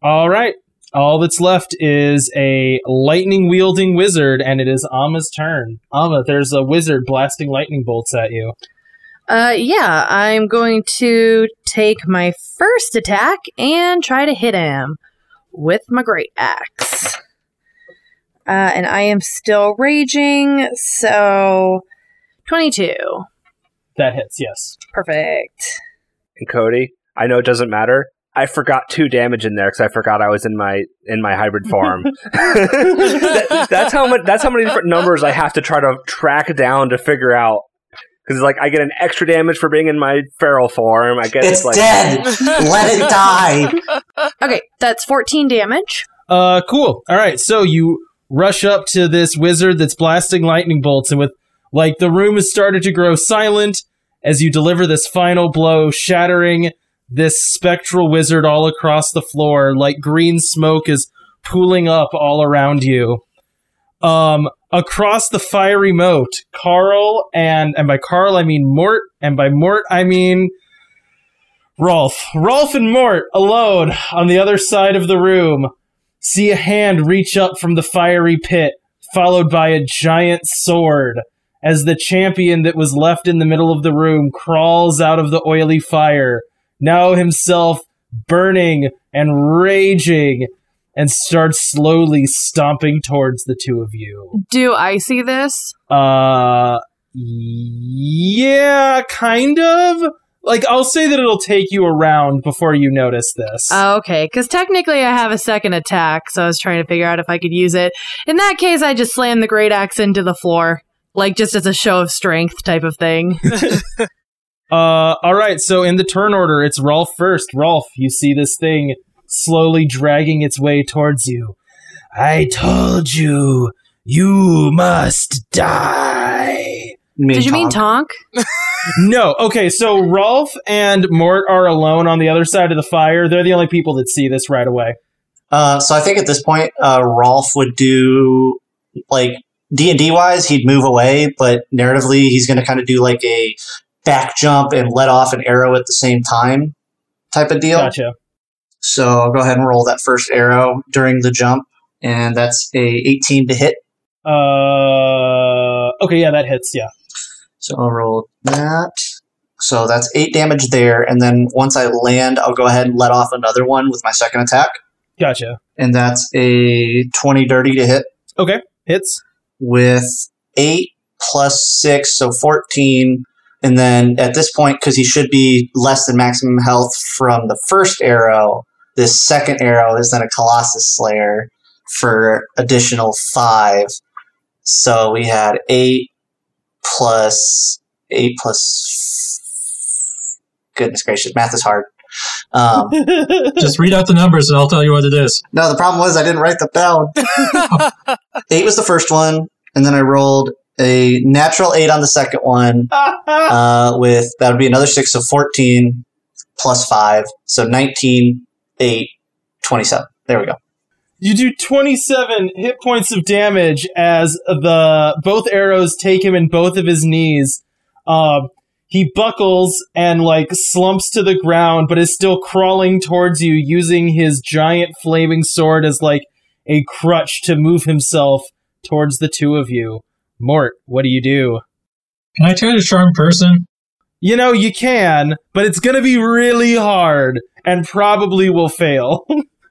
All right. All that's left is a lightning-wielding wizard, and it is Ama's turn. Ama, there's a wizard blasting lightning bolts at you. Uh, yeah, I'm going to take my first attack and try to hit him with my great axe. Uh, and I am still raging, so twenty-two. That hits, yes. Perfect. And Cody, I know it doesn't matter. I forgot two damage in there because I forgot I was in my in my hybrid form. that, that's how much. That's how many different numbers I have to try to track down to figure out. Because like I get an extra damage for being in my feral form. I guess it's like dead. Let it die. Okay, that's fourteen damage. Uh, cool. All right, so you rush up to this wizard that's blasting lightning bolts, and with like the room has started to grow silent as you deliver this final blow, shattering this spectral wizard all across the floor, like green smoke is pooling up all around you. Um, across the fiery moat, Carl, and, and by Carl, I mean Mort, and by Mort, I mean Rolf. Rolf and Mort, alone, on the other side of the room, see a hand reach up from the fiery pit, followed by a giant sword, as the champion that was left in the middle of the room crawls out of the oily fire, now himself burning and raging, and starts slowly stomping towards the two of you. Do I see this? Uh, yeah, kind of. Like, I'll say that it'll take you a round before you notice this. Oh, okay, because technically I have a second attack, so I was trying to figure out if I could use it. In that case, I just slam the great axe into the floor, like just as a show of strength type of thing. Uh, all right, so in the turn order, it's Rolf first. Rolf, you see this thing slowly dragging its way towards you. I told you, you must die. Me Did you Tonk. mean Tonk? No, okay, so Rolf and Mort are alone on the other side of the fire. They're the only people that see this right away. Uh, so I think at this point, uh, Rolf would do, like, D and D-wise, he'd move away, but narratively, he's going to kind of do, like, a back jump and let off an arrow at the same time type of deal. Gotcha. So I'll go ahead and roll that first arrow during the jump, and that's a eighteen to hit. Uh, okay, yeah, that hits, yeah. So I'll roll that. So that's eight damage there, and then once I land, I'll go ahead and let off another one with my second attack. Gotcha. And that's a twenty dirty to hit. Okay, hits. With eight plus six, so fourteen... And then at this point, because he should be less than maximum health from the first arrow, this second arrow is then a Colossus Slayer for additional five. So we had eight plus eight plus. Goodness gracious, math is hard. Um, Just read out the numbers and I'll tell you what it is. No, the problem was I didn't write them down. Eight was the first one, and then I rolled a natural eight on the second one, uh, with that would be another six, so fourteen plus five, so nineteen, eight, twenty-seven. There we go. You do twenty-seven hit points of damage as the both arrows take him in both of his knees. Uh, he buckles and like slumps to the ground, but is still crawling towards you, using his giant flaming sword as like a crutch to move himself towards the two of you. Mort, what do you do? Can I try to charm person? You know, you can, but it's going to be really hard and probably will fail.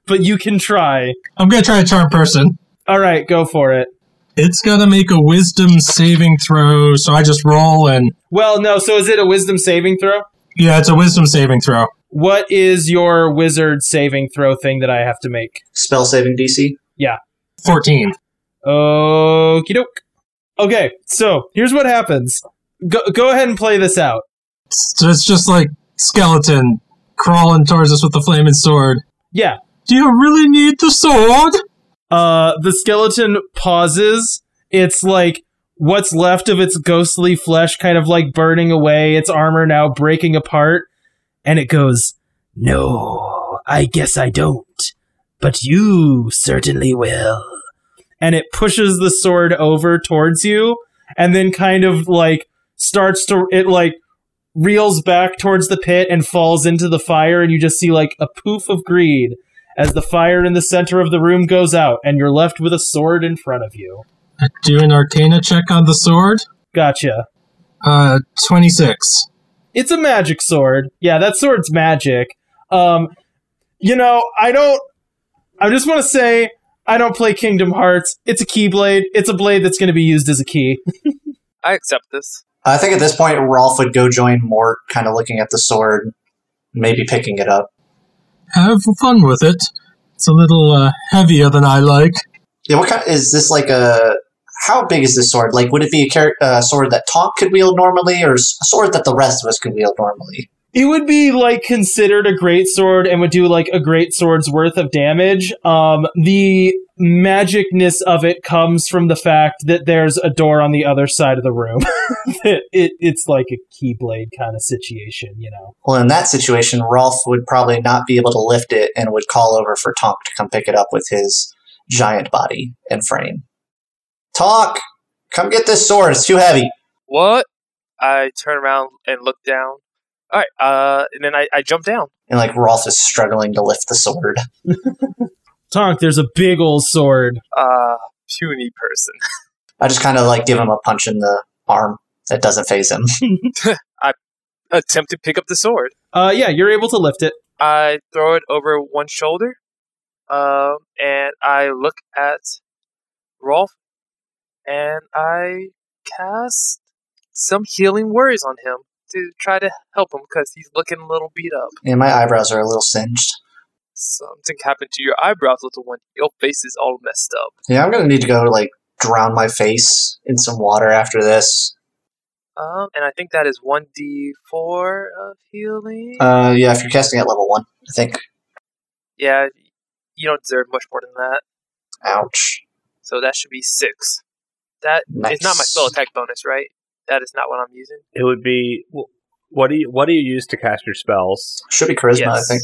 But you can try. I'm going to try to charm person. All right, go for it. It's going to make a wisdom saving throw, so I just roll and... Well, no, so is it a wisdom saving throw? Yeah, it's a wisdom saving throw. What is your wizard saving throw thing that I have to make? Spell saving D C? Yeah. fourteen. Okie doke. Okay, so here's what happens. Go, go ahead and play this out. So it's just like skeleton crawling towards us with the flaming sword. Yeah. Do you really need the sword? Uh, the skeleton pauses. It's like what's left of its ghostly flesh kind of like burning away, its armor now breaking apart. And it goes, "No, I guess I don't. But you certainly will." And it pushes the sword over towards you and then kind of like starts to, it like reels back towards the pit and falls into the fire. And you just see like a poof of green as the fire in the center of the room goes out and you're left with a sword in front of you. Do an arcana check on the sword. Gotcha. Uh, twenty-six. It's a magic sword. Yeah, that sword's magic. Um, you know, I don't, I just want to say, I don't play Kingdom Hearts. It's a keyblade. It's a blade that's going to be used as a key. I accept this. I think at this point, Rolf would go join Mort, kind of looking at the sword, maybe picking it up. Have fun with it. It's a little uh, heavier than I like. Yeah, what kind of, is this like a, how big is this sword? Like, would it be a char- uh, sword that Tonk could wield normally, or a sword that the rest of us could wield normally? It would be, like, considered a great sword and would do, like, a great sword's worth of damage. Um, the magicness of it comes from the fact that there's a door on the other side of the room. it, it, it's like a keyblade kind of situation, you know? Well, in that situation, Rolf would probably not be able to lift it and would call over for Tonk to come pick it up with his giant body and frame. Tonk, come get this sword. It's too heavy. What? I turn around and look down. All right, uh, and then I, I jump down. And, like, Rolf is struggling to lift the sword. Tonk, there's a big old sword. Uh, puny person. I just kind of, like, give him a punch in the arm that doesn't faze him. I attempt to pick up the sword. Uh, yeah, you're able to lift it. I throw it over one shoulder, um, and I look at Rolf, and I cast some healing words on him to try to help him because he's looking a little beat up. And yeah, my eyebrows are a little singed. Something happened to your eyebrows, little one. Your face is all messed up. Yeah, I'm going to need to go, like, drown my face in some water after this. Um, and I think that is one d four of healing. Uh, yeah, if you're casting at level one, I think. Yeah, you don't deserve much more than that. Ouch. So that should be six. That nice. Is not my spell attack bonus, right? That is not what I'm using. It would be, what do you what do you use to cast your spells? Should be charisma, yes. I think.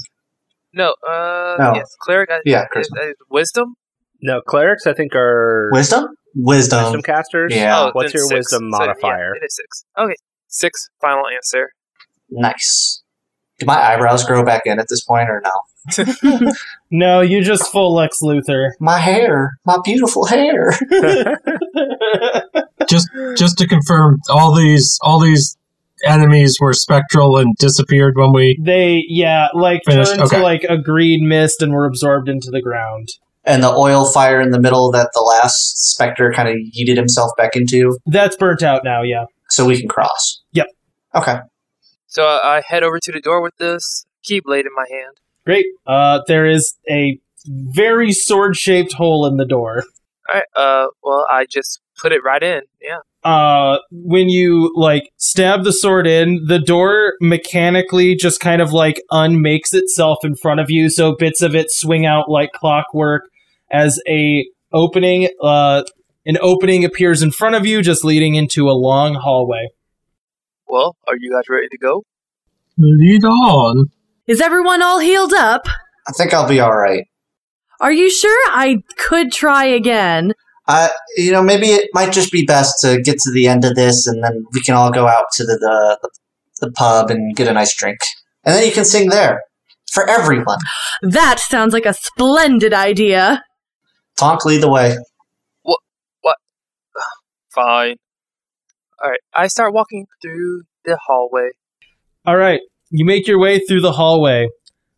No, uh, no. Yes, cleric. I, yeah, is, is wisdom. No, clerics. I think are wisdom. Wisdom. Wisdom casters. Yeah. Oh, what's your six. Wisdom modifier? So, yeah, it is six. Okay, six. Final answer. Nice. Do my eyebrows grow back in at this point, or no? No, you just full Lex Luthor. My hair, my beautiful hair. Just, just to confirm, all these, all these enemies were spectral and disappeared when we. They, yeah, like finished. Turned okay. to like a green mist and were absorbed into the ground. And the oil fire in the middle that the last specter kind of yeeted himself back into. That's burnt out now, yeah. So we can cross. Yep. Okay. So uh, I head over to the door with this keyblade in my hand. Great. Uh, there is a very sword-shaped hole in the door. All right. Uh, well, I just. Put it right in, yeah. Uh, when you, like, stab the sword in, the door mechanically just kind of, like, unmakes itself in front of you, so bits of it swing out like clockwork as a opening, uh, an opening appears in front of you, just leading into a long hallway. Well, are you guys ready to go? Lead on. Is everyone all healed up? I think I'll be all right. Are you sure? I could try again. Uh, you know, maybe it might just be best to get to the end of this, and then we can all go out to the the, the pub and get a nice drink. And then you can sing there. For everyone. That sounds like a splendid idea. Tonk, lead the way. What? What? Fine. All right, I start walking through the hallway. All right, you make your way through the hallway.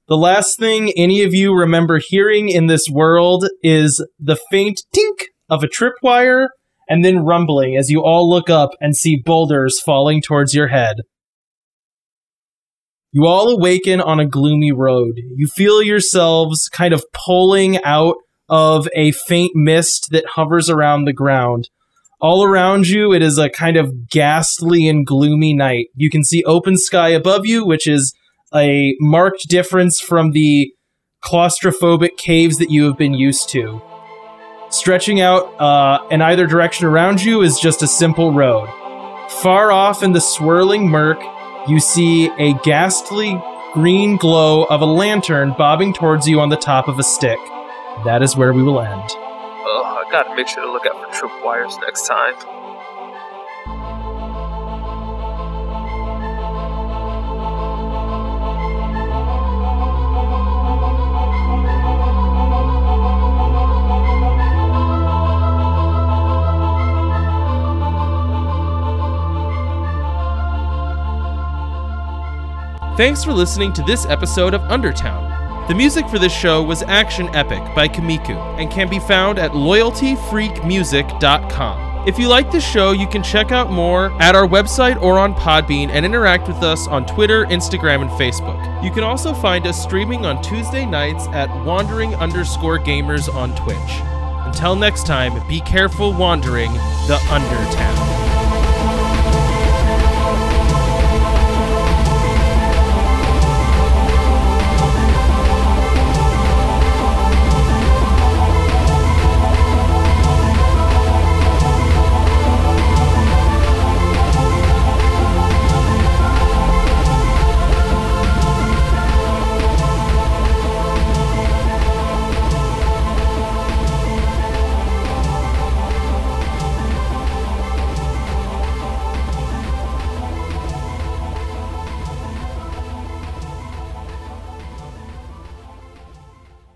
The last thing any of you remember hearing in this world is the faint tink of a tripwire, and then rumbling as you all look up and see boulders falling towards your head. You all awaken on a gloomy road. You feel yourselves kind of pulling out of a faint mist that hovers around the ground. All around you, it is a kind of ghastly and gloomy night. You can see open sky above you, which is a marked difference from the claustrophobic caves that you have been used to. Stretching out uh, in either direction around you is just a simple road. Far off in the swirling murk, you see a ghastly green glow of a lantern bobbing towards you on the top of a stick. That is where we will end. Oh, I gotta make sure to look out for tripwires next time. Thanks for listening to this episode of Undertown. The music for this show was Action Epic by Komiku and can be found at loyalty freak music dot com. If you like this show, you can check out more at our website or on Podbean and interact with us on Twitter, Instagram, and Facebook. You can also find us streaming on Tuesday nights at wandering underscore gamers on Twitch. Until next time, be careful wandering the Undertown.